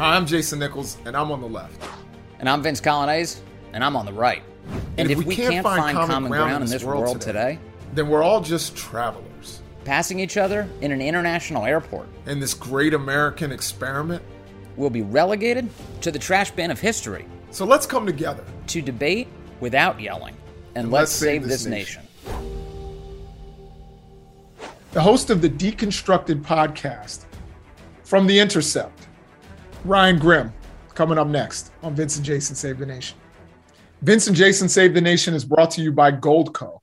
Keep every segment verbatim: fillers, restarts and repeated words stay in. Hi, I'm Jason Nichols, and I'm on the left. And I'm Vince Colonnese, and I'm on the right. And, and if, if we can't, can't find, find common, common ground, ground in this world, world today, today, then we're all just travelers. Passing each other in an international airport. And this great American experiment will be relegated to the trash bin of history. So let's come together. To debate without yelling. And, and let's, let's save, save this, this nation. nation. The host of the Deconstructed Podcast from The Intercept, Ryan Grim, coming up next on Vince and Jason Save the Nation. Vince and Jason Save the Nation is brought to you by Goldco.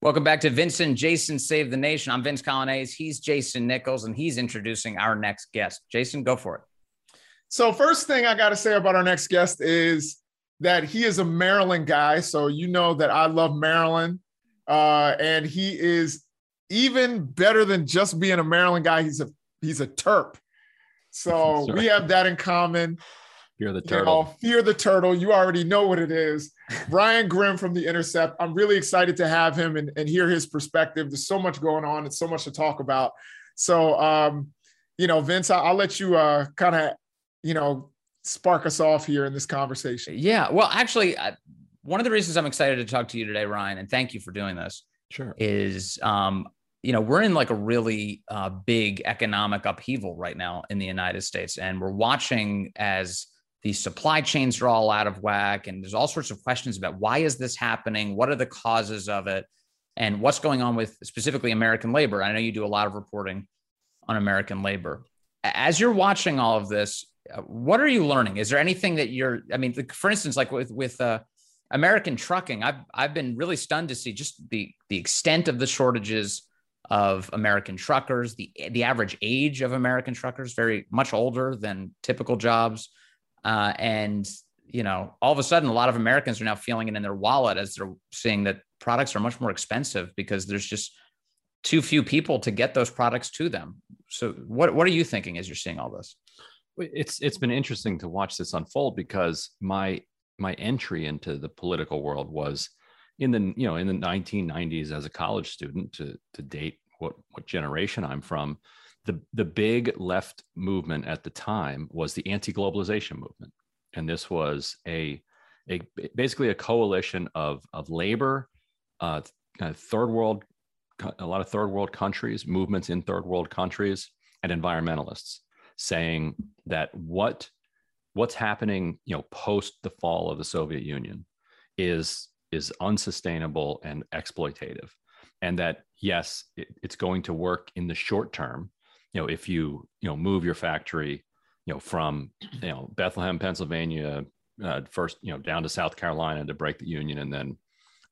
Welcome back to Vince and Jason Save the Nation. I'm Vince Colonnese. He's Jason Nichols, and he's introducing our next guest. Jason, go for it. So first thing I got to say about our next guest is that he is a Maryland guy. So you know that I love Maryland. Uh, and he is even better than just being a Maryland guy. He's a he's a Terp. So we have that in common. Fear the turtle. You know, fear the turtle. You already know what it is. Ryan Grim from The Intercept. I'm really excited to have him and, and hear his perspective. There's so much going on and so much to talk about. So, um, you know, Vince, I'll, I'll let you uh, kind of, you know, spark us off here in this conversation. Yeah. Well, actually, I, one of the reasons I'm excited to talk to you today, Ryan, and thank you for doing this. Sure. Is, um, you know, we're in like a really uh, big economic upheaval right now in the United States, and we're watching as the supply chains are all out of whack. And there's all sorts of questions about why is this happening? What are the causes of it? And what's going on with specifically American labor? I know you do a lot of reporting on American labor. As you're watching all of this, what are you learning? Is there anything that you're, I mean, for instance, like with, with uh, American trucking, I've, I've been really stunned to see just the, the extent of the shortages of American truckers, the, the average age of American truckers, very much older than typical jobs. Uh, and, you know, all of a sudden, a lot of Americans are now feeling it in their wallet as they're seeing that products are much more expensive because there's just too few people to get those products to them. So what what are you thinking as you're seeing all this? It's it's been interesting to watch this unfold because my my entry into the political world was in the, you know, in the nineteen nineties as a college student, to to date what, what generation I'm from. The, the big left movement at the time was the anti-globalization movement. And this was a, a basically a coalition of, of labor, uh, kind of third world, a lot of third world countries, movements in third world countries, and environmentalists saying that what what's happening, you know, post the fall of the Soviet Union is, is unsustainable and exploitative. And that, yes, it, it's going to work in the short term. You know, if you, you know, move your factory, you know, from, you know, Bethlehem, Pennsylvania, uh, first, you know, down to South Carolina to break the union. And then,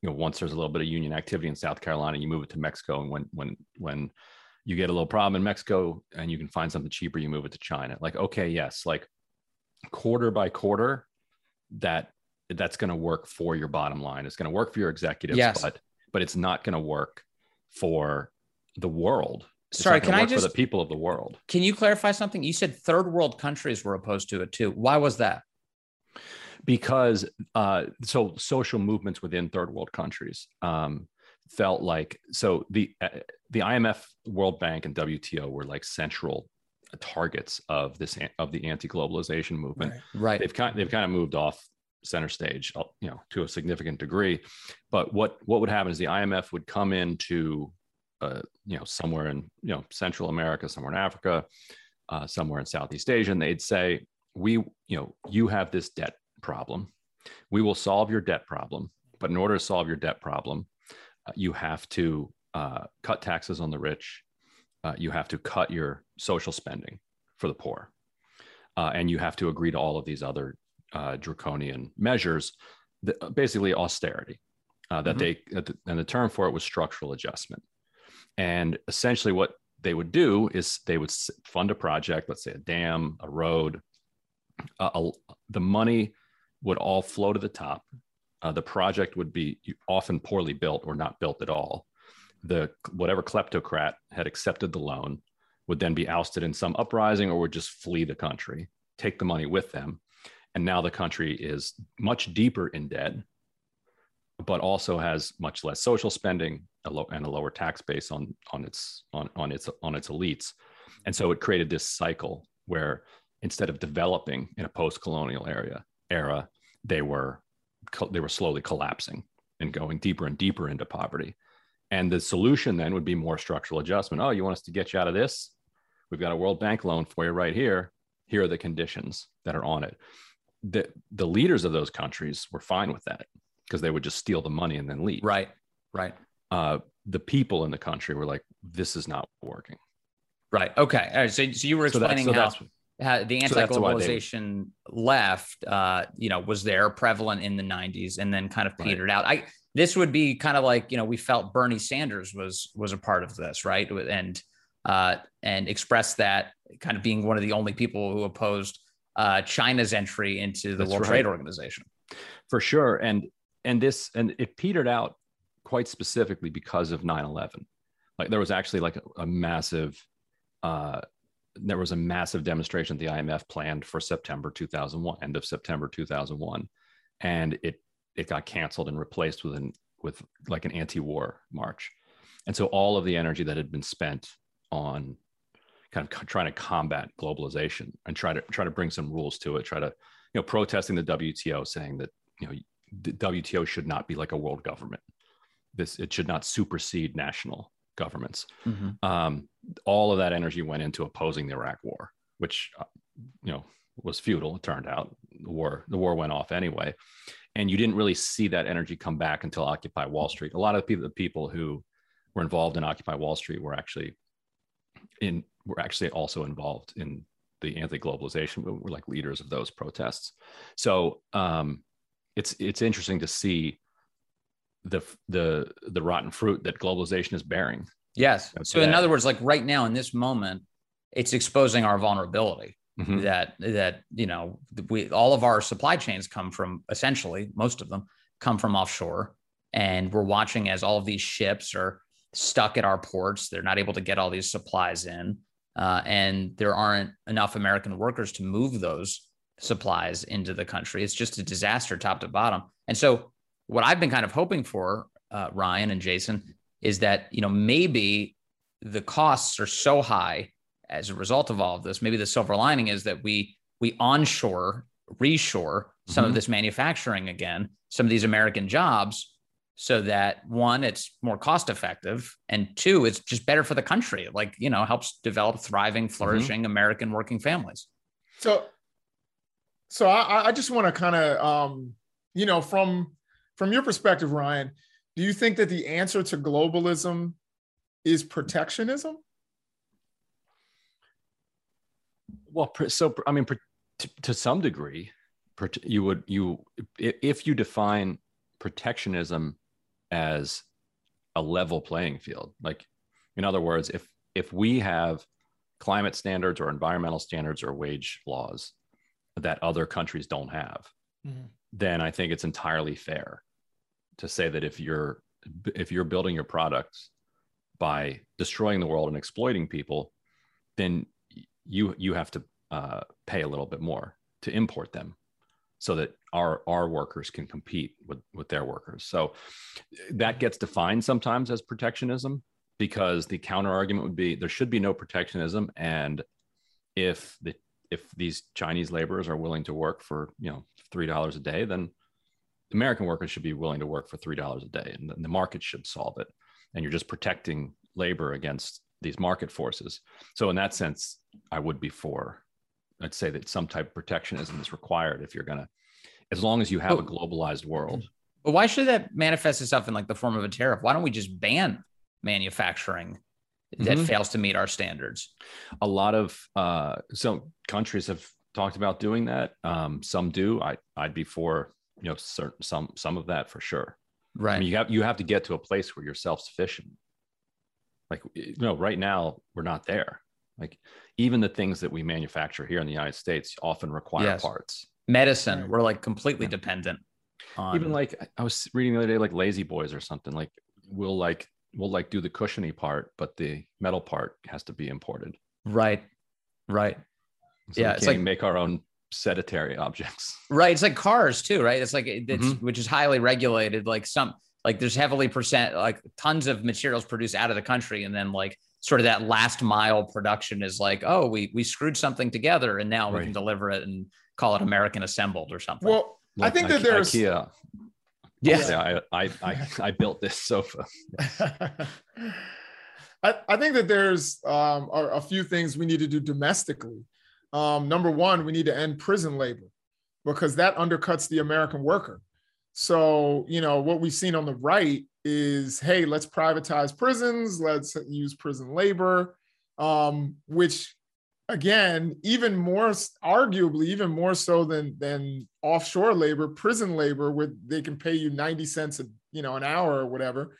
you know, once there's a little bit of union activity in South Carolina, you move it to Mexico. And when, when, when you get a little problem in Mexico and you can find something cheaper, you move it to China. Like, okay, yes, like quarter by quarter, that that's going to work for your bottom line. It's going to work for your executives, yes. but, but it's not going to work for the world. It's Sorry, can I just for the people of the world? Can you clarify something? You said third world countries were opposed to it too. Why was that? Because uh, so social movements within third world countries um, felt like so the uh, the I M F, World Bank, and W T O were like central targets of this of the anti-globalization movement. Right. right. They've kind they've kind of moved off center stage, you know, to a significant degree. But what what would happen is the I M F would come into Uh, you know, somewhere in, you know, Central America, somewhere in Africa, uh, somewhere in Southeast Asia. And they'd say, we, you know, you have this debt problem. We will solve your debt problem. But in order to solve your debt problem, uh, you have to uh, cut taxes on the rich. Uh, you have to cut your social spending for the poor. Uh, and you have to agree to all of these other uh, draconian measures, that, basically austerity. Uh, that mm-hmm. they, and the term for it was structural adjustment. And essentially what they would do is they would fund a project, let's say a dam, a road. Uh, a, the money would all flow to the top. Uh, the project would be often poorly built or not built at all. The whatever kleptocrat had accepted the loan would then be ousted in some uprising or would just flee the country, take the money with them. And now the country is much deeper in debt, but also has much less social spending and a lower tax base on on its on on its on its elites, and so it created this cycle where instead of developing in a post-colonial area era, they were they were slowly collapsing and going deeper and deeper into poverty. And the solution then would be more structural adjustment. Oh, you want us to get you out of this? We've got a World Bank loan for you right here. Here are the conditions that are on it. The, the leaders of those countries were fine with that because they would just steal the money and then leave. Right, right. Uh, the people in the country were like, this is not working. Right, okay. All right. So, so you were explaining so that's, so how, how the anti-globalization so left, uh, you know, was there prevalent in the nineties and then kind of petered right. out. I This would be kind of like, you know, we felt Bernie Sanders was was a part of this, right? And uh, and expressed that kind of being one of the only people who opposed uh, China's entry into the That's World right. Trade Organization. For sure. And and this and it petered out quite specifically because of nine eleven. Like there was actually like a, a massive uh, there was a massive demonstration at the I M F planned for September two thousand one, end of September two thousand one. And it it got canceled and replaced with an, with like an anti-war march. And so all of the energy that had been spent on kind of trying to combat globalization and try to try to bring some rules to it, try to, you know, protesting the W T O, saying that, you know, the W T O should not be like a world government. This, it should not supersede national governments. Mm-hmm. Um, all of that energy went into opposing the Iraq war, which, you know, was futile. It turned out the war, the war went off anyway. And you didn't really see that energy come back until Occupy Wall Street. A lot of the people, the people who were involved in Occupy Wall Street were actually in were actually also involved in the anti-globalization. We were like leaders of those protests. So um, it's it's interesting to see the the the rotten fruit that globalization is bearing. Yes. So in other words, like right now in this moment, it's exposing our vulnerability. Mm-hmm. That that you know we all of our supply chains come from, essentially most of them come from offshore, and we're watching as all of these ships are stuck at our ports. They're not able to get all these supplies in, uh, and there aren't enough American workers to move those supplies into the country. It's just a disaster top to bottom. And so what I've been kind of hoping for, uh, Ryan and Jason, is that you know maybe the costs are so high as a result of all of this, maybe the silver lining is that we we onshore, reshore some mm-hmm. of this manufacturing again, some of these American jobs, so that one, it's more cost effective, and two, it's just better for the country. Like, you know, helps develop thriving, flourishing mm-hmm. American working families. So, so I, I just want to kind of, um, you know, from from your perspective, Ryan, do you think that the answer to globalism is protectionism? Well, so, I mean, to some degree, you would, you, if you define protectionism as a level playing field, like, in other words, if, if we have climate standards or environmental standards or wage laws that other countries don't have, mm-hmm. then I think it's entirely fair to say that if you're, if you're building your products by destroying the world and exploiting people, then you you have to uh, pay a little bit more to import them so that our our workers can compete with, with their workers. So that gets defined sometimes as protectionism, because the counter argument would be there should be no protectionism. And if the if these Chinese laborers are willing to work for, you know, three dollars a day, then American workers should be willing to work for three dollars a day, and the market should solve it. And you're just protecting labor against these market forces. So in that sense, I would be for, I'd say that some type of protectionism is required if you're going to, as long as you have but, a globalized world. But why should that manifest itself in like the form of a tariff? Why don't we just ban manufacturing that mm-hmm. fails to meet our standards? A lot of, uh, so countries have talked about doing that. Um, some do. I, I'd be for, you know, certain, some, some of that for sure. Right. I mean, you have, you have to get to a place where you're self-sufficient. Like, you know, right now we're not there. Like even the things that we manufacture here in the United States often require yes. parts. Medicine, we're like completely yeah. dependent on. Even like I was reading the other day, like Lazy Boys or something. Like we'll like we'll like do the cushiony part, but the metal part has to be imported. Right, right. So yeah, we can't it's like make our own sedentary objects. Right, it's like cars too, right? It's like it's mm-hmm. which is highly regulated. Like some like there's heavily percent like tons of materials produced out of the country, and then like sort of that last mile production is like, oh, we we screwed something together and now right. we can deliver it and call it American Assembled or something. Well, like, I think that I, there's IKEA. Yes. Yeah, I, I I I built this sofa. I, I think that there's um, a, a few things we need to do domestically. Um, number one, we need to end prison labor because that undercuts the American worker. So, you know, what we've seen on the right is, hey, let's privatize prisons, let's use prison labor, um, which again, even more, arguably even more so than, than offshore labor, prison labor where they can pay you ninety cents a, you know, an hour or whatever,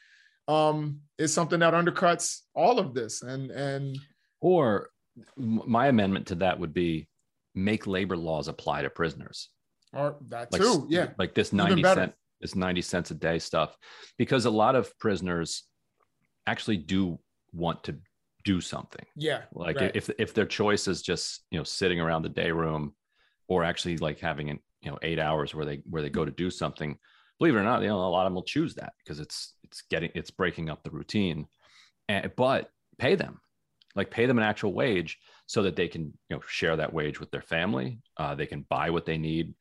um, is something that undercuts all of this. And, and or my amendment to that would be make labor laws apply to prisoners. Or that like, too, yeah. Like this ninety cent, this ninety cents a day stuff, because a lot of prisoners actually do want to do something. Yeah. Like right. if if their choice is just, you know, sitting around the day room or actually like having an, you know, eight hours where they where they go to do something, believe it or not, you know, a lot of them will choose that because it's it's getting it's breaking up the routine. And, but pay them. Like pay them an actual wage so that they can, you know, share that wage with their family. Uh, they can buy what they need,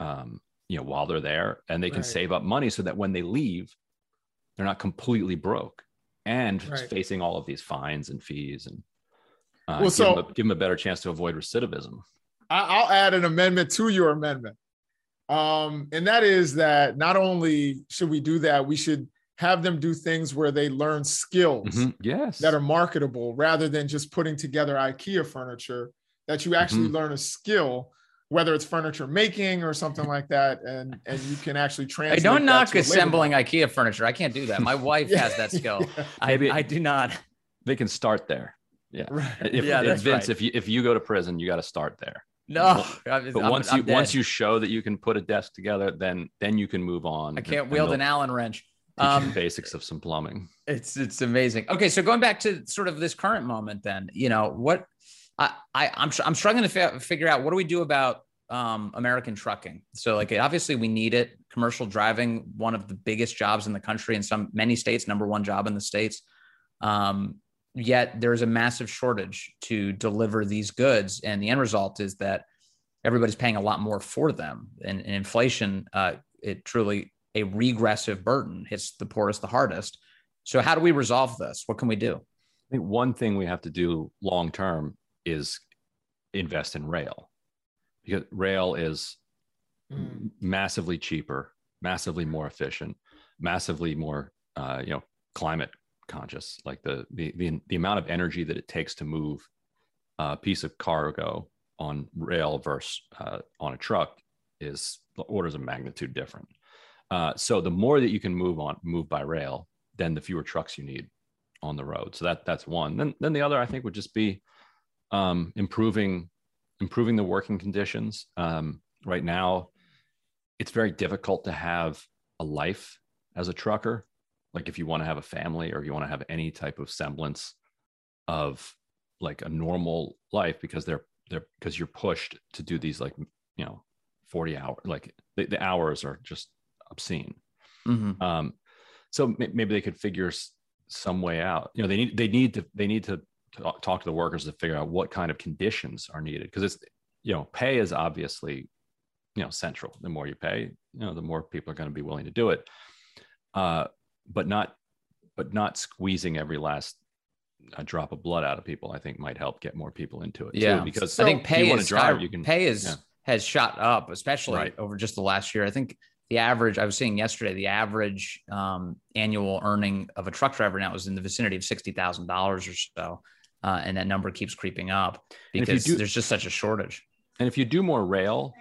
um, you know, while they're there, and they can right. save up money so that when they leave, they're not completely broke and right. facing all of these fines and fees, and uh, well, give, so them a, give them a better chance to avoid recidivism. I'll add an amendment to your amendment. Um, and that is that not only should we do that, we should have them do things where they learn skills mm-hmm. yes. that are marketable rather than just putting together IKEA furniture, that you actually mm-hmm. learn a skill, whether it's furniture making or something like that. And, and you can actually translate. I don't knock assembling IKEA furniture. I can't do that. My wife yeah. has that skill. Yeah. I, Maybe I do not. They can start there. Yeah. Right. If, yeah if, Vince, right. if you, if you go to prison, you got to start there. No, but I'm, once I'm, you, I'm once you show that you can put a desk together, then, then you can move on. I can't and, wield and an Allen wrench. Um, basics of some plumbing. It's it's amazing. Okay, so going back to sort of this current moment, then, you know what, I, I I'm I'm struggling to f- figure out what do we do about um, American trucking. So like obviously we need it. Commercial driving, one of the biggest jobs in the country, in some many states, number one job in the states. Um, yet there's a massive shortage to deliver these goods, and the end result is that everybody's paying a lot more for them, and, and inflation. Uh, it truly. A regressive burden hits the poorest the hardest. So how do we resolve this? What can we do? I think one thing we have to do long term is invest in rail, because rail is mm. massively cheaper, massively more efficient, massively more uh, you know climate conscious. Like the, the the the amount of energy that it takes to move a piece of cargo on rail versus uh, on a truck is orders of magnitude different. Uh, so the more that you can move on, move by rail, then the fewer trucks you need on the road. So that that's one. Then then the other, I think, would just be um, improving improving the working conditions. Um, right now, it's very difficult to have a life as a trucker. Like if you want to have a family or you want to have any type of semblance of like a normal life, because they're they're because you're pushed to do these like you know forty hour like the, the hours are just obscene. Mm-hmm. Um, so m- maybe they could figure s- some way out. You know, they need they need to they need to t- talk to the workers to figure out what kind of conditions are needed, because it's you know pay is obviously you know central. The more you pay, you know, the more people are going to be willing to do it. Uh, but not but not squeezing every last uh, drop of blood out of people, I think, might help get more people into it. Yeah, too, because so I think pay is drive, sky- you can, pay is yeah. has shot up, especially right. over just the last year. I think. The average, I was seeing yesterday, the average um, annual earning of a truck driver now is in the vicinity of sixty thousand dollars or so. Uh, and that number keeps creeping up because do, there's just such a shortage. And if you do more rail,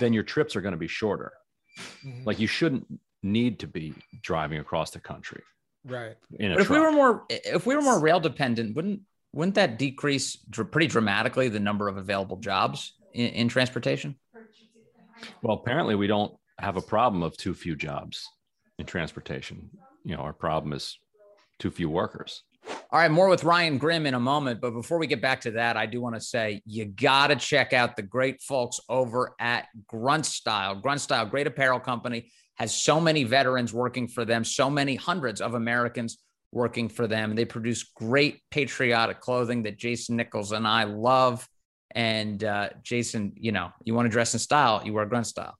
then your trips are going to be shorter. Mm-hmm. Like you shouldn't need to be driving across the country. Right. But if truck. we were more, if we were more rail dependent, wouldn't, wouldn't that decrease dr- pretty dramatically the number of available jobs in, in transportation? Well, apparently we don't have a problem of too few jobs in transportation. You know, our problem is too few workers. All right, more with Ryan Grim in a moment. But before we get back to that, I do want to say you got to check out the great folks over at Grunt Style. Grunt Style, great apparel company, has so many veterans working for them, so many hundreds of Americans working for them. They produce great patriotic clothing that Jason Nichols and I love. And uh, Jason, you know, you want to dress in style, you wear Grunt Style.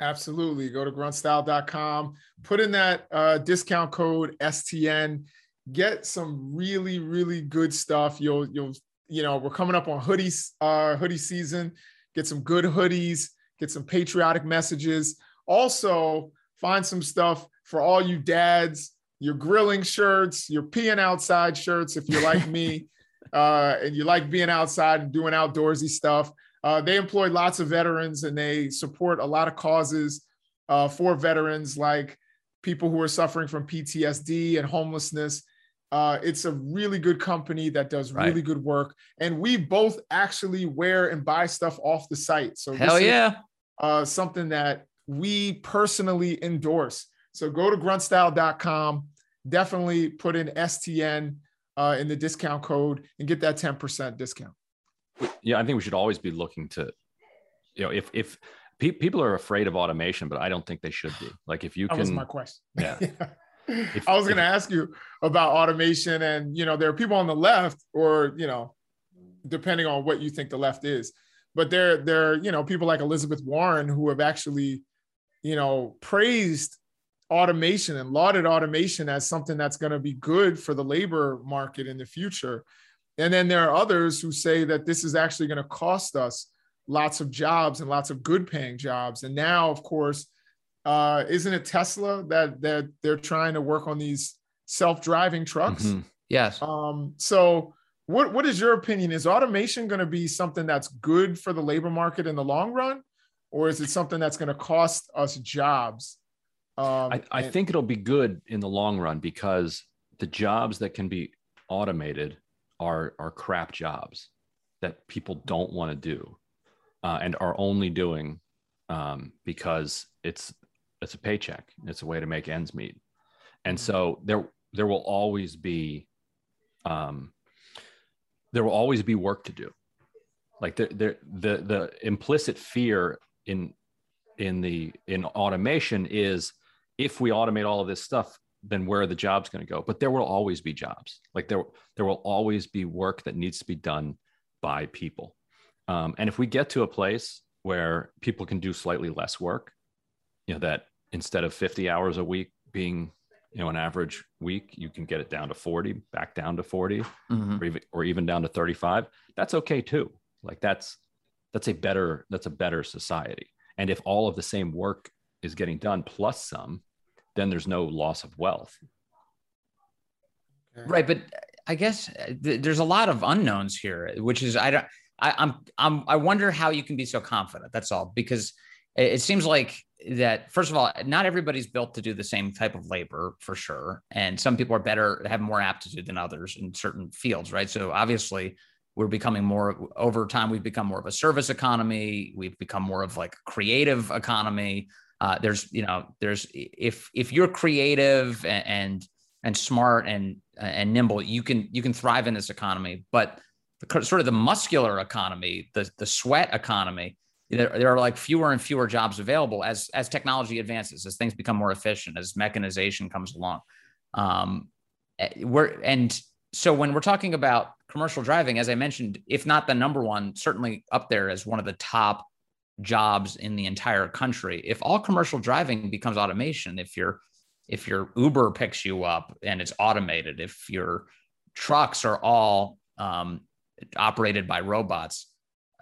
Absolutely. Go to grunt style dot com, put in that uh, discount code S T N, get some really, really good stuff. You'll, you'll, you know, we're coming up on hoodies, uh, hoodie season. Get some good hoodies, get some patriotic messages. Also, find some stuff for all you dads, your grilling shirts, your peeing outside shirts, if you're like me, uh, and you like being outside and doing outdoorsy stuff. Uh, they employ lots of veterans and they support a lot of causes uh, for veterans, like people who are suffering from P T S D and homelessness. Uh, it's a really good company that does really right. good work. And we both actually wear and buy stuff off the site. So Hell this yeah. is uh, something that we personally endorse. So go to grunt style dot com, definitely put in S T N uh, in the discount code and get that ten percent discount. Yeah, I think we should always be looking to, you know, if if pe- people are afraid of automation, but I don't think they should be. Like if you that can. That was my question. Yeah. yeah. If, I was going to ask you about automation and, you know, there are people on the left or, you know, depending on what you think the left is, but there, there are, you know, people like Elizabeth Warren who have actually, you know, praised automation and lauded automation as something that's going to be good for the labor market in the future. And then there are others who say that this is actually going to cost us lots of jobs and lots of good paying jobs. And now, of course, Uh, isn't it Tesla that, that they're trying to work on these self-driving trucks? Mm-hmm. Yes. Um, so what, what is your opinion? Is automation going to be something that's good for the labor market in the long run? Or is it something that's going to cost us jobs? Um, I, I and- think it'll be good in the long run because the jobs that can be automated are, are crap jobs that people don't want to do uh, and are only doing um, because it's, it's a paycheck. It's a way to make ends meet. And so there, there will always be, um, there will always be work to do. Like the, the, the, the implicit fear in, in the, in automation is if we automate all of this stuff, then where are the jobs going to go? But there will always be jobs. Like there, there will always be work that needs to be done by people. Um, and if we get to a place where people can do slightly less work, you know, that instead of fifty hours a week being, you know, an average week, you can get it down to forty, back down to forty, mm-hmm. or, even, or even down to thirty-five. That's okay too. Like that's, that's a better, that's a better society. And if all of the same work is getting done plus some, then there's no loss of wealth. Right. But I guess th- there's a lot of unknowns here, which is, I don't, I, I'm, I'm, I wonder how you can be so confident. That's all, because it, it seems like, that first of all, not everybody's built to do the same type of labor for sure. And some people are better, have more aptitude than others in certain fields, right? So obviously we're becoming more, over time, we've become more of a service economy. We've become more of like a creative economy. Uh, there's, you know, there's, if, if you're creative and, and, and smart and, and nimble, you can, you can thrive in this economy, but the, sort of the muscular economy, the, the sweat economy, there are like fewer and fewer jobs available as, as technology advances, as things become more efficient, as mechanization comes along. Um, we're, and so when we're talking about commercial driving, as I mentioned, if not the number one, certainly up there as one of the top jobs in the entire country. If all commercial driving becomes automation, if your if your Uber picks you up and it's automated, if your trucks are all um, operated by robots,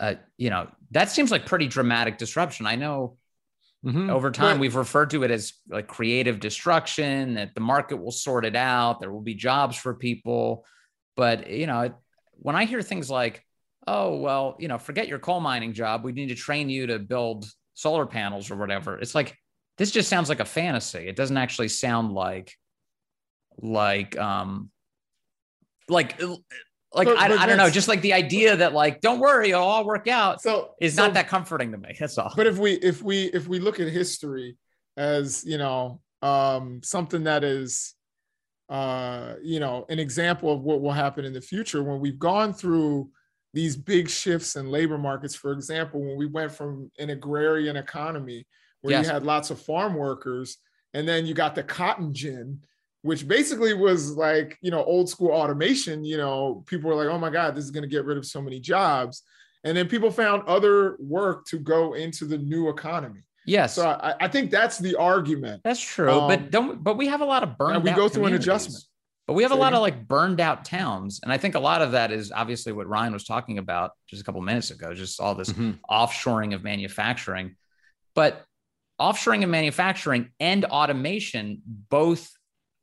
Uh, you know, that seems like pretty dramatic disruption. I know mm-hmm. over time, but we've referred to it as like creative destruction, that the market will sort it out. There will be jobs for people. But, you know, it, when I hear things like, oh, well, you know, forget your coal mining job. We need to train you to build solar panels or whatever. It's like, this just sounds like a fantasy. It doesn't actually sound like, like, um, like, Like, but, I, but I don't know, just like the idea that like, don't worry, it'll all work out so, is so, not that comforting to me. That's all. But if we, if we, if we look at history as, you know, um, something that is, uh, you know, an example of what will happen in the future, when we've gone through these big shifts in labor markets, for example, when we went from an agrarian economy where yes. you had lots of farm workers, and then you got the cotton gin which basically was like, you know, old school automation. You know, people were like, oh my God, this is going to get rid of so many jobs. And then people found other work to go into the new economy. Yes. So I, I think that's the argument. That's true. Um, but don't, but we have a lot of burned out. We go through an adjustment. But we have a lot of like burned out towns. And I think a lot of that is obviously what Ryan was talking about just a couple of minutes ago, just all this mm-hmm. offshoring of manufacturing. But offshoring and manufacturing and automation both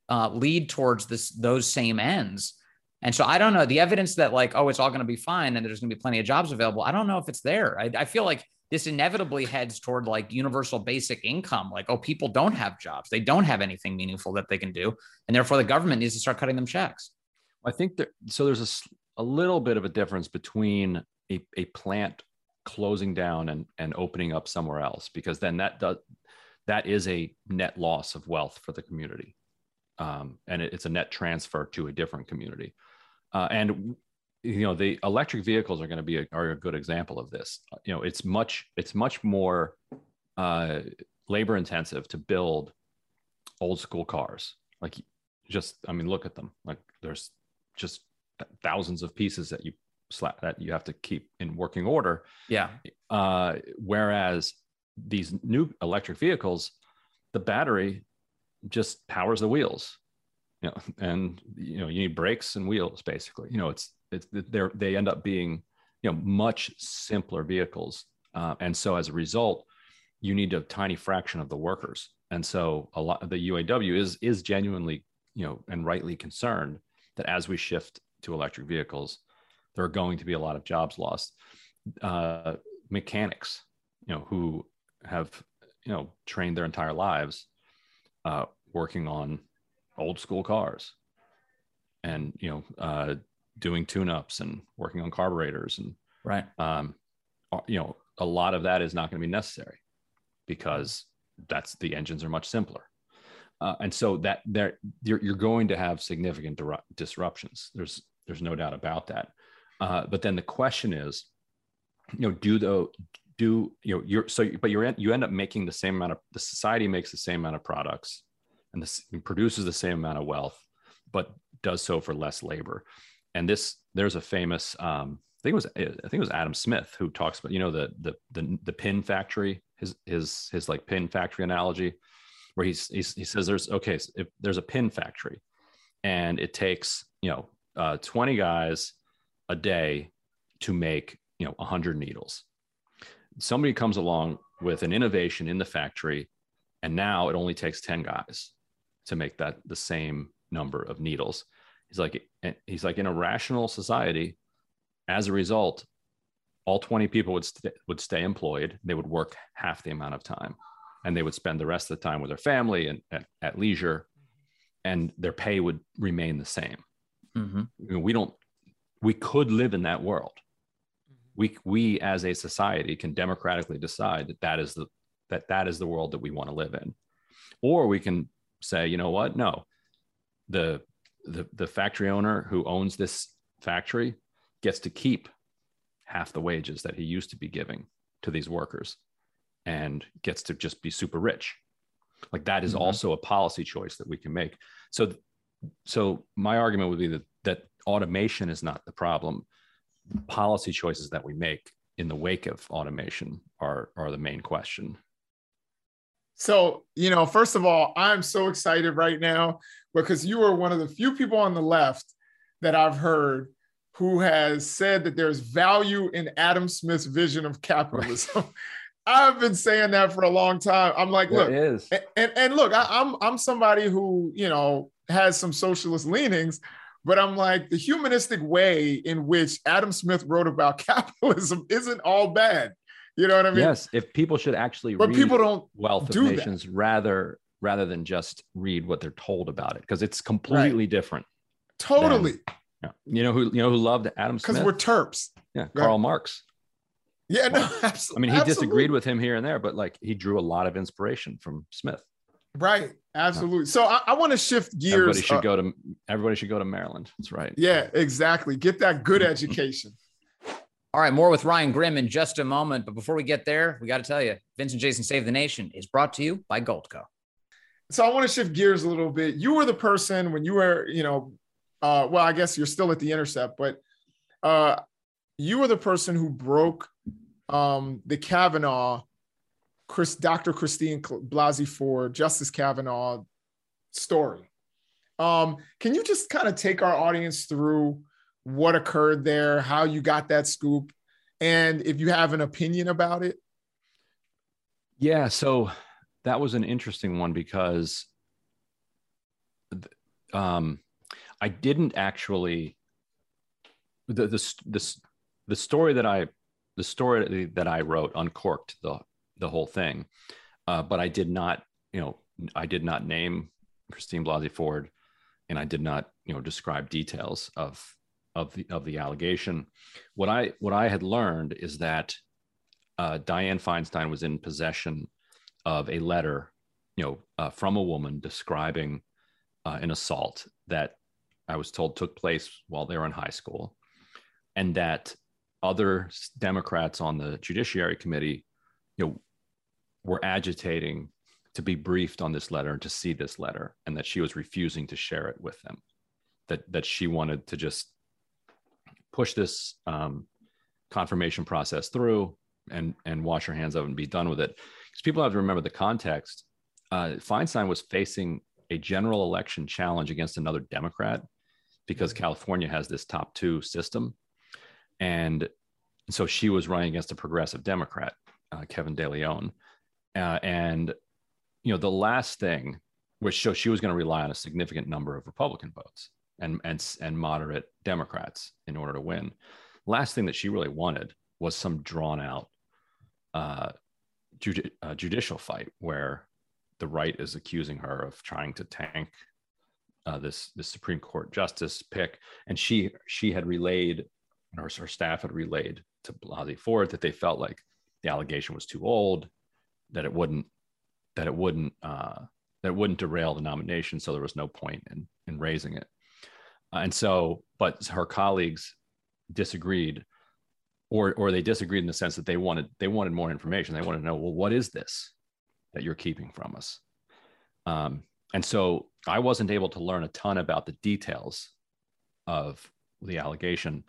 uh, lead towards this, those same ends. And so I don't know the evidence that like, oh, it's all going to be fine and there's going to be plenty of jobs available. I don't know if it's there. I, I feel like this inevitably heads toward like universal basic income. Like, oh, people don't have jobs. They don't have anything meaningful that they can do. And therefore the government needs to start cutting them checks. I think that, so there's a, a little bit of a difference between a, a plant closing down and, and opening up somewhere else, because then that does, that is a net loss of wealth for the community. Um, and it, it's a net transfer to a different community. Uh, and you know, the electric vehicles are going to be a, are a good example of this. You know, it's much it's much more uh, labor intensive to build old school cars. Like, just I mean, look at them. Like, there's just thousands of pieces that you slap that you have to keep in working order. Yeah. Uh, whereas these new electric vehicles, the battery just powers the wheels. You know, and you know, you need brakes and wheels basically. You know, it's It's, they're, they end up being, you know, much simpler vehicles. Uh, and so as a result, you need a tiny fraction of the workers. And so a lot of the U A W is, is genuinely, you know, and rightly concerned that as we shift to electric vehicles, there are going to be a lot of jobs lost. Uh, mechanics, you know, who have, you know, trained their entire lives uh, working on old school cars and, you know, uh, doing tune-ups and working on carburetors and right. Um, you know, a lot of that is not going to be necessary because that's the engines are much simpler. Uh, and so that there you're, you're going to have significant disrupt- disruptions. There's, there's no doubt about that. Uh, but then the question is, you know, do the, do, you know, you're, so, but you're, you end up making the same amount of, the society makes the same amount of products and this and produces the same amount of wealth, but does so for less labor. And this, there's a famous, um, I think it was, I think it was Adam Smith who talks about, you know, the, the, the, the pin factory, his, his, his like pin factory analogy where he's, he's, he says there's, okay, so if there's a pin factory and it takes, you know, uh, twenty guys a day to make, you know, a hundred needles. Somebody comes along with an innovation in the factory and now it only takes ten guys to make that the same number of needles. He's like, he's like in a rational society, as a result, all twenty people would, st- would stay employed. They would work half the amount of time and they would spend the rest of the time with their family and at, at leisure, and their pay would remain the same. Mm-hmm. We don't, we could live in that world. We, we as a society can democratically decide that that is the, that that is the world that we want to live in. Or we can say, you know what? No, the, The, the factory owner who owns this factory gets to keep half the wages that he used to be giving to these workers and gets to just be super rich. Like that is mm-hmm. also a policy choice that we can make. So, so my argument would be that, that automation is not the problem. Policy choices that we make in the wake of automation are, are the main question. So, you know, first of all, I'm so excited right now because you are one of the few people on the left that I've heard who has said that there's value in Adam Smith's vision of capitalism. Right. I've been saying that for a long time. I'm like, look, is. And, and and look, I, I'm I'm somebody who, you know, has some socialist leanings, but I'm like, the humanistic way in which Adam Smith wrote about capitalism isn't all bad. You know what I mean? Yes. If people should actually but read people don't Wealth do of Nations that. rather rather than just read what they're told about it, because it's completely right. different. Totally. Than, you, know, you know who you know who loved Adam Smith? Because we're Terps. Yeah, right? Karl Marx. Yeah, no, absolutely. I mean, he absolutely. disagreed with him here and there, but like he drew a lot of inspiration from Smith. Right. Absolutely. So I, I want to shift gears. Everybody should uh, go to everybody should go to Maryland. That's right. Yeah, exactly. Get that good education. All right, more with Ryan Grim in just a moment. But before we get there, we got to tell you, Vince and Jason Save the Nation is brought to you by Goldco. so I want to shift gears a little bit. You were the person when you were, you know, uh, well, I guess you're still at The Intercept, but uh, you were the person who broke um, the Kavanaugh, Chris, Doctor Christine Blasey Ford, Justice Kavanaugh story. Um, can you just kind of take our audience through what occurred there, how you got that scoop, and if you have an opinion about it? Yeah, so that was an interesting one because um, I didn't actually the, the the the story that I the story that I wrote uncorked the the whole thing, uh, but I did not you know I did not name Christine Blasey Ford, and I did not you know describe details of of the of the allegation. What I what I had learned is that uh, Dianne Feinstein was in possession of a letter, you know, uh, from a woman describing uh, an assault that I was told took place while they were in high school, and that other Democrats on the Judiciary Committee, you know, were agitating to be briefed on this letter and to see this letter, and that she was refusing to share it with them, that that she wanted to just push this um, confirmation process through and and wash her hands of it and be done with it. Because people have to remember the context. Uh, Feinstein was facing a general election challenge against another Democrat because California has this top two system. And so she was running against a progressive Democrat, uh, Kevin de León. Uh, and, you know, the last thing, which so she was going to rely on a significant number of Republican votes and, and, and moderate Democrats in order to win. Last thing that she really wanted was some drawn out, uh, Judi- uh, judicial fight where the right is accusing her of trying to tank uh, this this Supreme Court justice pick, and she she had relayed, or her staff had relayed to Blasey Ford that they felt like the allegation was too old, that it wouldn't that it wouldn't uh, that it wouldn't derail the nomination, so there was no point in in raising it, uh, and so but her colleagues disagreed. Or, or they disagreed in the sense that they wanted they wanted more information. They wanted to know, well, what is this that you're keeping from us? Um, and so I wasn't able to learn a ton about the details of the allegation,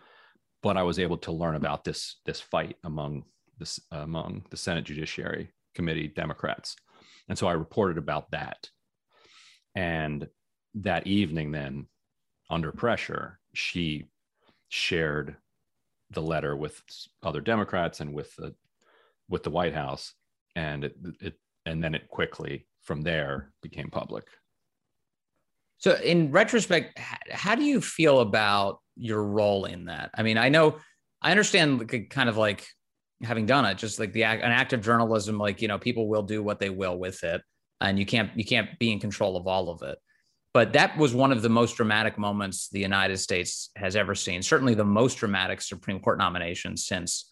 but I was able to learn about this this fight among this among the Senate Judiciary Committee Democrats. And so I reported about that. And that evening, then, under pressure, she shared the letter with other Democrats and with the with the White House, and it, it and then it quickly from there became public. So in retrospect, how do you feel about your role in that? I mean, I know I understand kind of like having done it, just like the act, an act of journalism, like, you know, people will do what they will with it, and you can't you can't be in control of all of it. But that was one of the most dramatic moments the United States has ever seen, certainly the most dramatic Supreme Court nomination since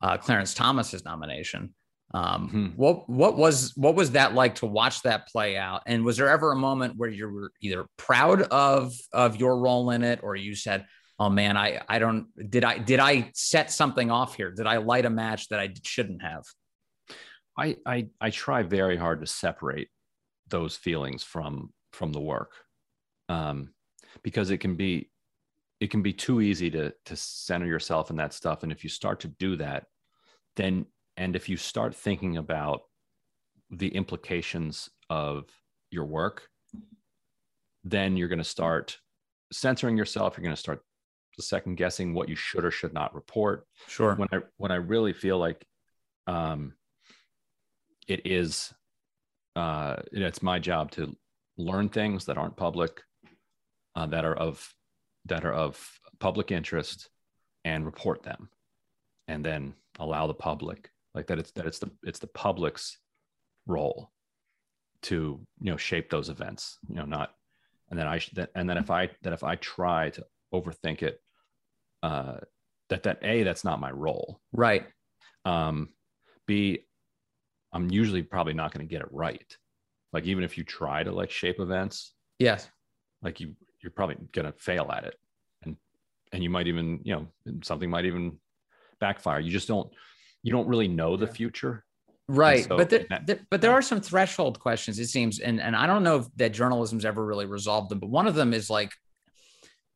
uh, Clarence Thomas's nomination. Um, mm-hmm. What what was what was that like to watch that play out? And was there ever a moment where you were either proud of of your role in it, or you said, oh, man, I, I don't did I did I set something off here? Did I light a match that I shouldn't have? I I, I try very hard to separate those feelings from from the work, um, because it can be, it can be too easy to, to center yourself in that stuff. And if you start to do that, then, and if you start thinking about the implications of your work, then you're going to start censoring yourself. You're going to start second guessing what you should or should not report. Sure. When I, when I really feel like, um, it is, uh, it's my job to learn things that aren't public, uh, that are of that are of public interest, and report them, and then allow the public, like that it's that it's the it's the public's role to you know shape those events, you know not and then I that, and then if I that if I try to overthink it, uh, that that a that's not my role, right? Um, B, I'm usually probably not going to get it right. Like, even if you try to like shape events, yes, like you, you're probably going to fail at it. And, and you might even, you know, something might even backfire. You just don't, you don't really know the future. Right. So, but, there, there, but there are some threshold questions, it seems. And, and I don't know if that journalism's ever really resolved them. But one of them is like,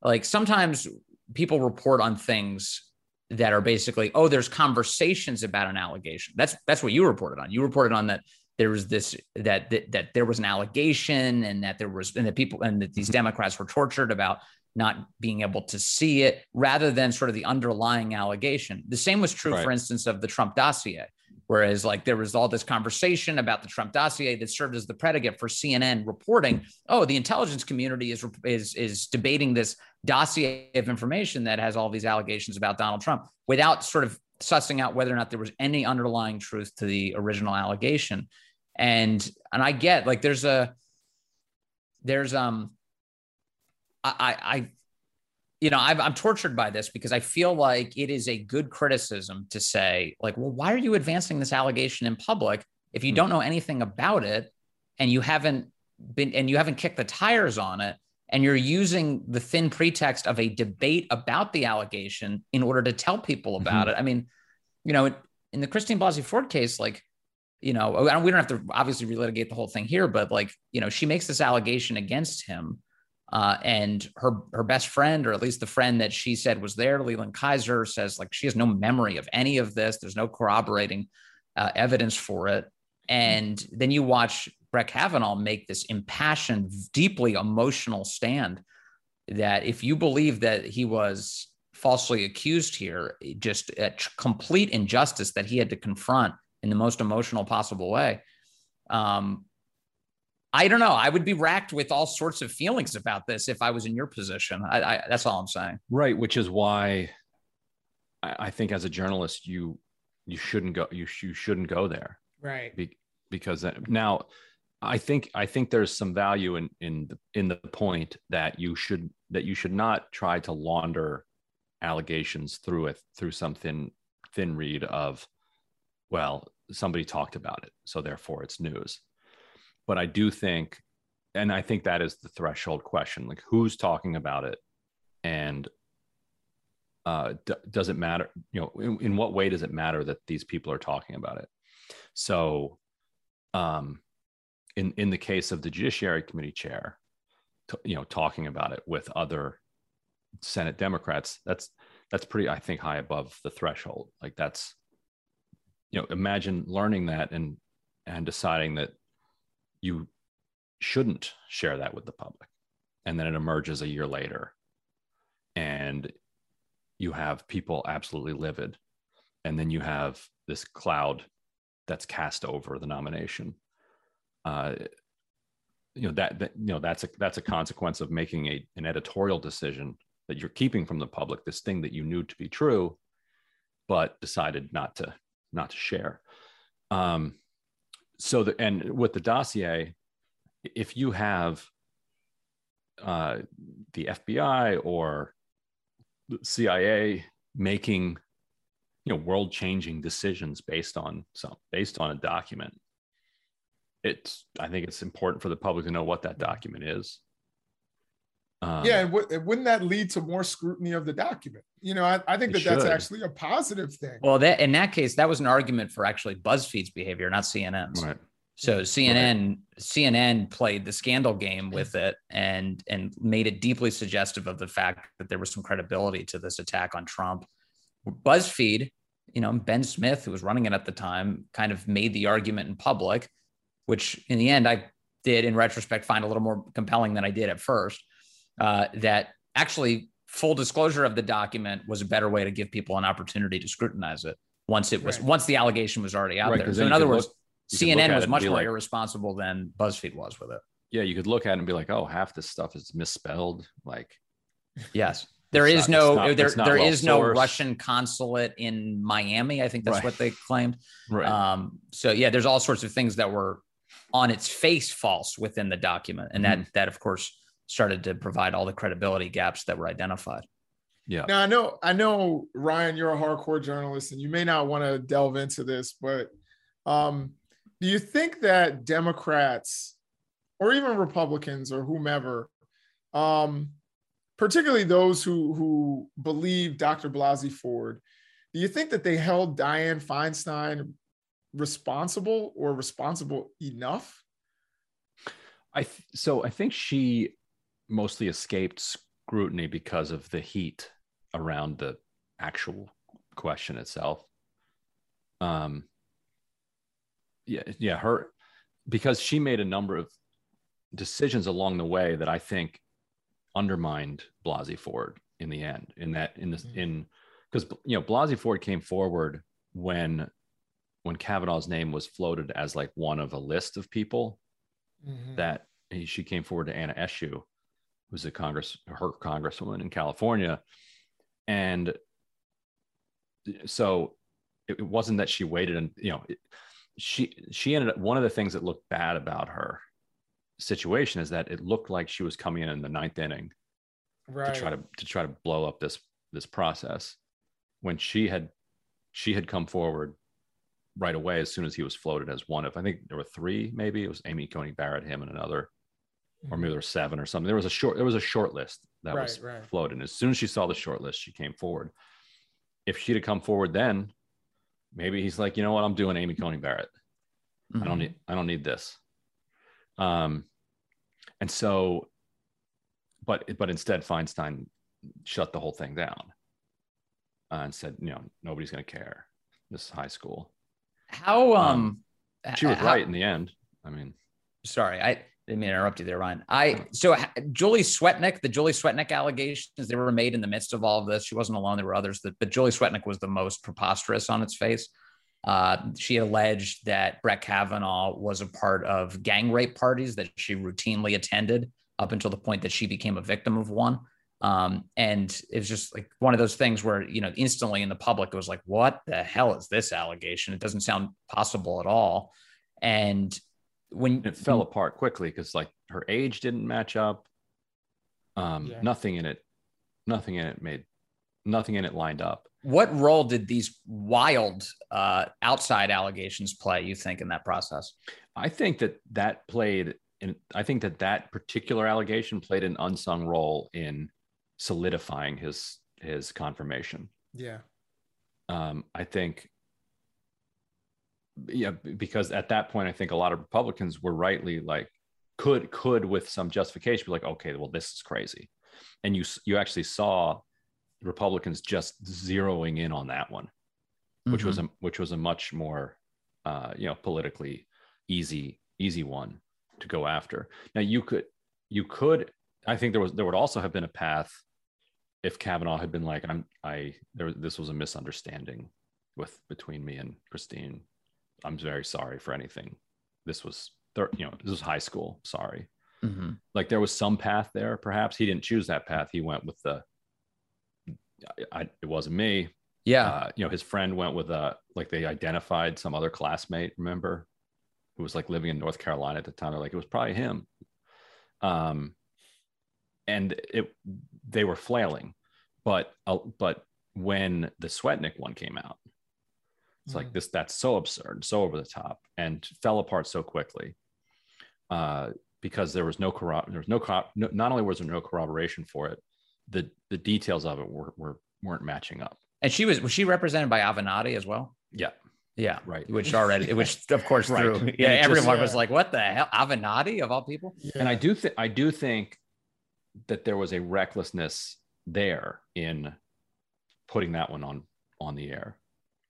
like sometimes people report on things that are basically, oh, there's conversations about an allegation. That's that's what you reported on. You reported on that there was this, that that, that there was an allegation and that there was, and that people, and that these Democrats were tortured about not being able to see it, rather than sort of the underlying allegation. The same was true, right. for instance, of the Trump dossier, whereas like there was all this conversation about the Trump dossier that served as the predicate for C N N reporting, oh, the intelligence community is is is debating this dossier of information that has all these allegations about Donald Trump, without sort of sussing out whether or not there was any underlying truth to the original allegation. And and I get like there's a there's um I, I, you know, I've, I'm tortured by this because I feel like it is a good criticism to say, like, well, why are you advancing this allegation in public if you don't know anything about it and you haven't been and you haven't kicked the tires on it, and you're using the thin pretext of a debate about the allegation in order to tell people about mm-hmm. it? I mean, you know, in, in the Christine Blasey Ford case, like, you know, we don't have to obviously relitigate the whole thing here, but like, you know, she makes this allegation against him. Uh, and her her best friend, or at least the friend that she said was there, Leland Kaiser, says like she has no memory of any of this. There's no corroborating uh, evidence for it. And then you watch Brett Kavanaugh make this impassioned, deeply emotional stand that if you believe that he was falsely accused here, just a complete injustice that he had to confront in the most emotional possible way. Um, I don't know. I would be racked with all sorts of feelings about this if I was in your position. I, I, that's all I'm saying. Right, which is why I, I think as a journalist, you you shouldn't go. You you shouldn't go there. Right. Be, because that, now, I think I think there's some value in in the, in the point that you should that you should not try to launder allegations through it through some thin thin read of, well, somebody talked about it, so therefore it's news. But I do think, and I think that is the threshold question, like who's talking about it, and uh, d- does it matter, you know, in, in what way does it matter that these people are talking about it? So um, in, in the case of the Judiciary Committee chair, t- you know, talking about it with other Senate Democrats, that's, that's pretty, I think, high above the threshold. Like that's, you know, imagine learning that and, and deciding that you shouldn't share that with the public. And then it emerges a year later and you have people absolutely livid. And then you have this cloud that's cast over the nomination. Uh, you know, that, that, you know, that's a, that's a consequence of making a, an editorial decision that you're keeping from the public, this thing that you knew to be true, but decided not to, not to share. Um, So, the, and with the dossier, if you have uh, the F B I or the C I A making, you know, world-changing decisions based on some based on a document, it's I think it's important for the public to know what that document is. Um, yeah, and w- wouldn't that lead to more scrutiny of the document? You know, I, I think that that's actually a positive thing. Well, that in that case, that was an argument for actually BuzzFeed's behavior, not C N N's. Right. So C N N, right. C N N played the scandal game with it and and made it deeply suggestive of the fact that there was some credibility to this attack on Trump. BuzzFeed, you know, Ben Smith, who was running it at the time, kind of made the argument in public, which in the end I did, in retrospect, find a little more compelling than I did at first. Uh, that actually full disclosure of the document was a better way to give people an opportunity to scrutinize it once it was, right. once the allegation was already out right, there. So in other words, look, C N N was much more like, irresponsible than BuzzFeed was with it. Yeah. You could look at it and be like, oh, half this stuff is misspelled. Like, yes, there is not, no, it's not, there, it's there well is sourced. No Russian consulate in Miami. I think that's right. what they claimed. Right. Um, so yeah, there's all sorts of things that were on its face false within the document. And that, mm. that of course, started to provide all the credibility gaps that were identified. Yeah. Now I know, I know, Ryan, you're a hardcore journalist and you may not want to delve into this, but um, do you think that Democrats or even Republicans or whomever, um, particularly those who, who believe Doctor Blasey Ford, do you think that they held Dianne Feinstein responsible or responsible enough? I th- so I think she mostly escaped scrutiny because of the heat around the actual question itself. Um, yeah, yeah, her, because she made a number of decisions along the way that I think undermined Blasey Ford in the end. In that, in this, mm-hmm. in because you know Blasey Ford came forward when when Kavanaugh's name was floated as like one of a list of people. Mm-hmm. That he, she came forward to Anna Eshoo, who's a Congress, her congresswoman in California. And so it, it wasn't that she waited and, you know, it, she, she ended up, one of the things that looked bad about her situation is that it looked like she was coming in in the ninth inning right. to try to, to try to blow up this, this process when she had, she had come forward right away as soon as he was floated as one of, I think there were three, maybe it was Amy Coney Barrett, him and another, or maybe there were seven or something. There was a short, there was a short list that right, was right. floated. And as soon as she saw the short list, she came forward. If she'd have come forward, then maybe he's like, you know what? I'm doing Amy Coney Barrett. Mm-hmm. I don't need, I don't need this. Um, and so, but, but instead Feinstein shut the whole thing down uh, and said, you know, nobody's going to care. This is high school. How um, um she was how, right in the end. I mean, sorry, I didn't mean to interrupt you there, Ryan. I so Julie Swetnick, the Julie Swetnick allegations, they were made in the midst of all of this. She wasn't alone; there were others. That, but Julie Swetnick was the most preposterous on its face. Uh, she alleged that Brett Kavanaugh was a part of gang rape parties that she routinely attended up until the point that she became a victim of one. Um, and it was just like one of those things where, you know, instantly in the public, it was like, what the hell is this allegation? It doesn't sound possible at all. And when it fell apart quickly, because like her age didn't match up, um, yeah. nothing in it, nothing in it made, nothing in it lined up. What role did these wild uh, outside allegations play, you think, in that process? I think that that played, in, I think that that particular allegation played an unsung role in solidifying his his confirmation. Yeah. Um, I think yeah, because at that point I think a lot of Republicans were rightly like could could with some justification be like, okay, well, this is crazy. And you you actually saw Republicans just zeroing in on that one, mm-hmm. which was a which was a much more uh, you know, politically easy easy one to go after. Now you could you could I think there was there would also have been a path if Kavanaugh had been like, I'm I there this was a misunderstanding with between me and Christine. I'm very sorry for anything. This was thir- you know this was high school. Sorry, mm-hmm. like there was some path there. Perhaps he didn't choose that path. He went with the I, I, it wasn't me. Yeah, uh, you know his friend went with a like they identified some other classmate. Remember, who was like living in North Carolina at the time. They're like it was probably him. Um. And it, they were flailing, but uh, but when the Swetnick one came out, it's mm-hmm. like this. That's so absurd, so over the top, and fell apart so quickly uh, because there was no corro- there was no, co- no not only was there no corroboration for it, the the details of it were, were weren't matching up. And she was was she represented by Avenatti as well? Yeah, yeah, right. Which already, which of course, right. threw, yeah, and everyone just, yeah. was like, "What the hell, Avenatti of all people?" Yeah. And I do think I do think. that there was a recklessness there in putting that one on, on the air.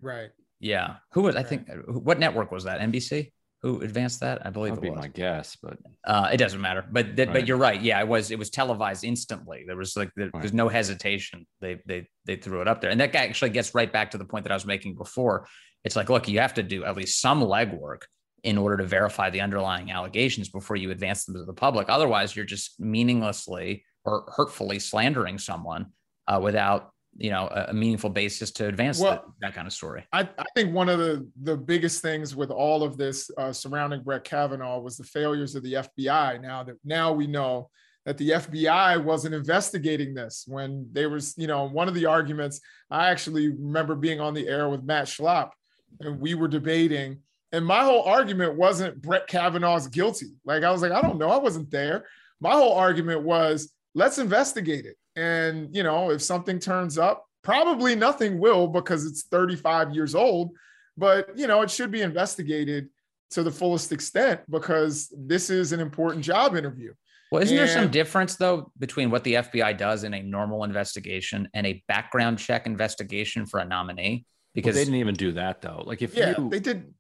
Right. Yeah. Who was, right. I think, what network was that? N B C who advanced that? I believe That'd it was. That'd be my guess, but uh, it doesn't matter, but, that, right. but you're right. Yeah. It was, it was televised instantly. There was like, there right. was no hesitation. They, they, they threw it up there. And that guy actually gets right back to the point that I was making before. It's like, look, you have to do at least some legwork in order to verify the underlying allegations before you advance them to the public. Otherwise, you're just meaninglessly or hurtfully slandering someone uh, without, you know, a, a meaningful basis to advance well, that, that kind of story. I, I think one of the, the biggest things with all of this uh, surrounding Brett Kavanaugh was the failures of the F B I. Now that now we know that the F B I wasn't investigating this when they were, you know, one of the arguments, I actually remember being on the air with Matt Schlapp and we were debating. And my whole argument wasn't Brett Kavanaugh's guilty. Like, I was like, I don't know. I wasn't there. My whole argument was, let's investigate it. And, you know, if something turns up, probably nothing will because it's thirty-five years old. But, you know, it should be investigated to the fullest extent because this is an important job interview. Well, isn't and, there some difference, though, between what the F B I does in a normal investigation and a background check investigation for a nominee? Because well, they didn't even do that, though. Like if yeah, you, they did.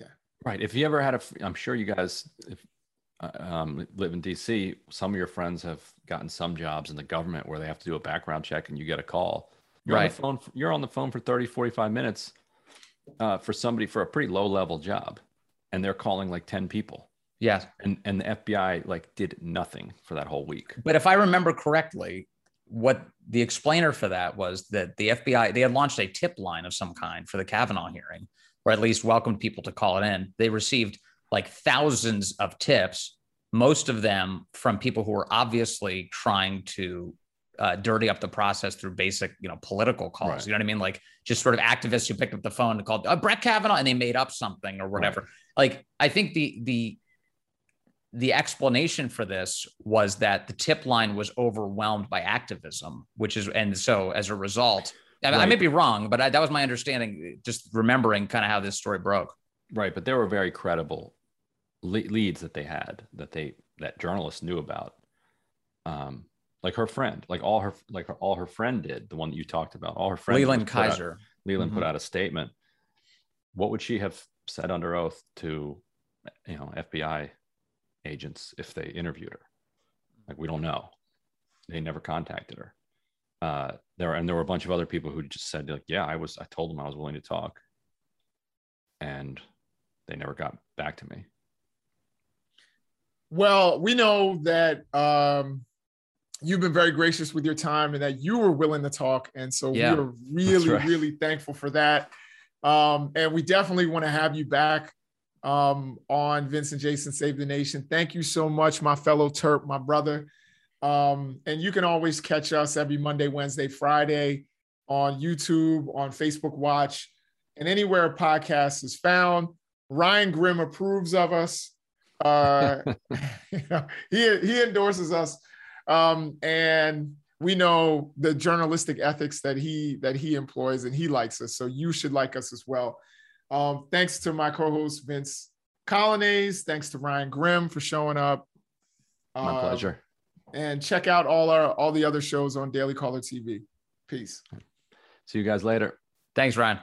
Yeah. Right. If you ever had a I'm sure you guys if, um, live in D C. Some of your friends have gotten some jobs in the government where they have to do a background check and you get a call. You're right. On the phone, you're on the phone for thirty, forty-five minutes uh, for somebody for a pretty low level job. And they're calling like ten people. Yes. And and the F B I like did nothing for that whole week. But if I remember correctly, what the explainer for that was that the F B I, they had launched a tip line of some kind for the Kavanaugh hearing, or at least welcomed people to call it in. They received like thousands of tips, most of them from people who were obviously trying to uh, dirty up the process through basic, you know, political calls. Right. You know what I mean? Like just sort of activists who picked up the phone and called uh, Brett Kavanaugh and they made up something or whatever. Right. Like, I think the the the explanation for this was that the tip line was overwhelmed by activism, which is, and so as a result, right. I, I may be wrong, but I, that was my understanding, just remembering kind of how this story broke. Right, but there were very credible le- leads that they had, that they, that journalists knew about. Um, like her friend, like all her, like her, all her friend did, the one that you talked about, all her friends. Leland Kaiser. Out, Leland mm-hmm. put out a statement. What would she have said under oath to, you know, F B I agents if they interviewed her? Like, we don't know. They never contacted her. Uh, there and there were a bunch of other people who just said, like, yeah, I was, I told them I was willing to talk, and they never got back to me. Well, we know that um, you've been very gracious with your time and that you were willing to talk, and so yeah. we're really, right. really thankful for that. Um, and we definitely want to have you back um, on Vince and Jason Save the Nation. Thank you so much, my fellow Terp, my brother. Um, and you can always catch us every Monday, Wednesday, Friday on YouTube, on Facebook Watch, and anywhere a podcast is found. Ryan Grim approves of us. Uh, you know, he, he endorses us. Um, and we know the journalistic ethics that he that he employs, and he likes us. So you should like us as well. Um, thanks to my co-host, Vince Colonnese. Thanks to Ryan Grimm for showing up. My uh, pleasure. And check out all our all the other shows on Daily Caller T V. Peace. See you guys later. Thanks, Ryan.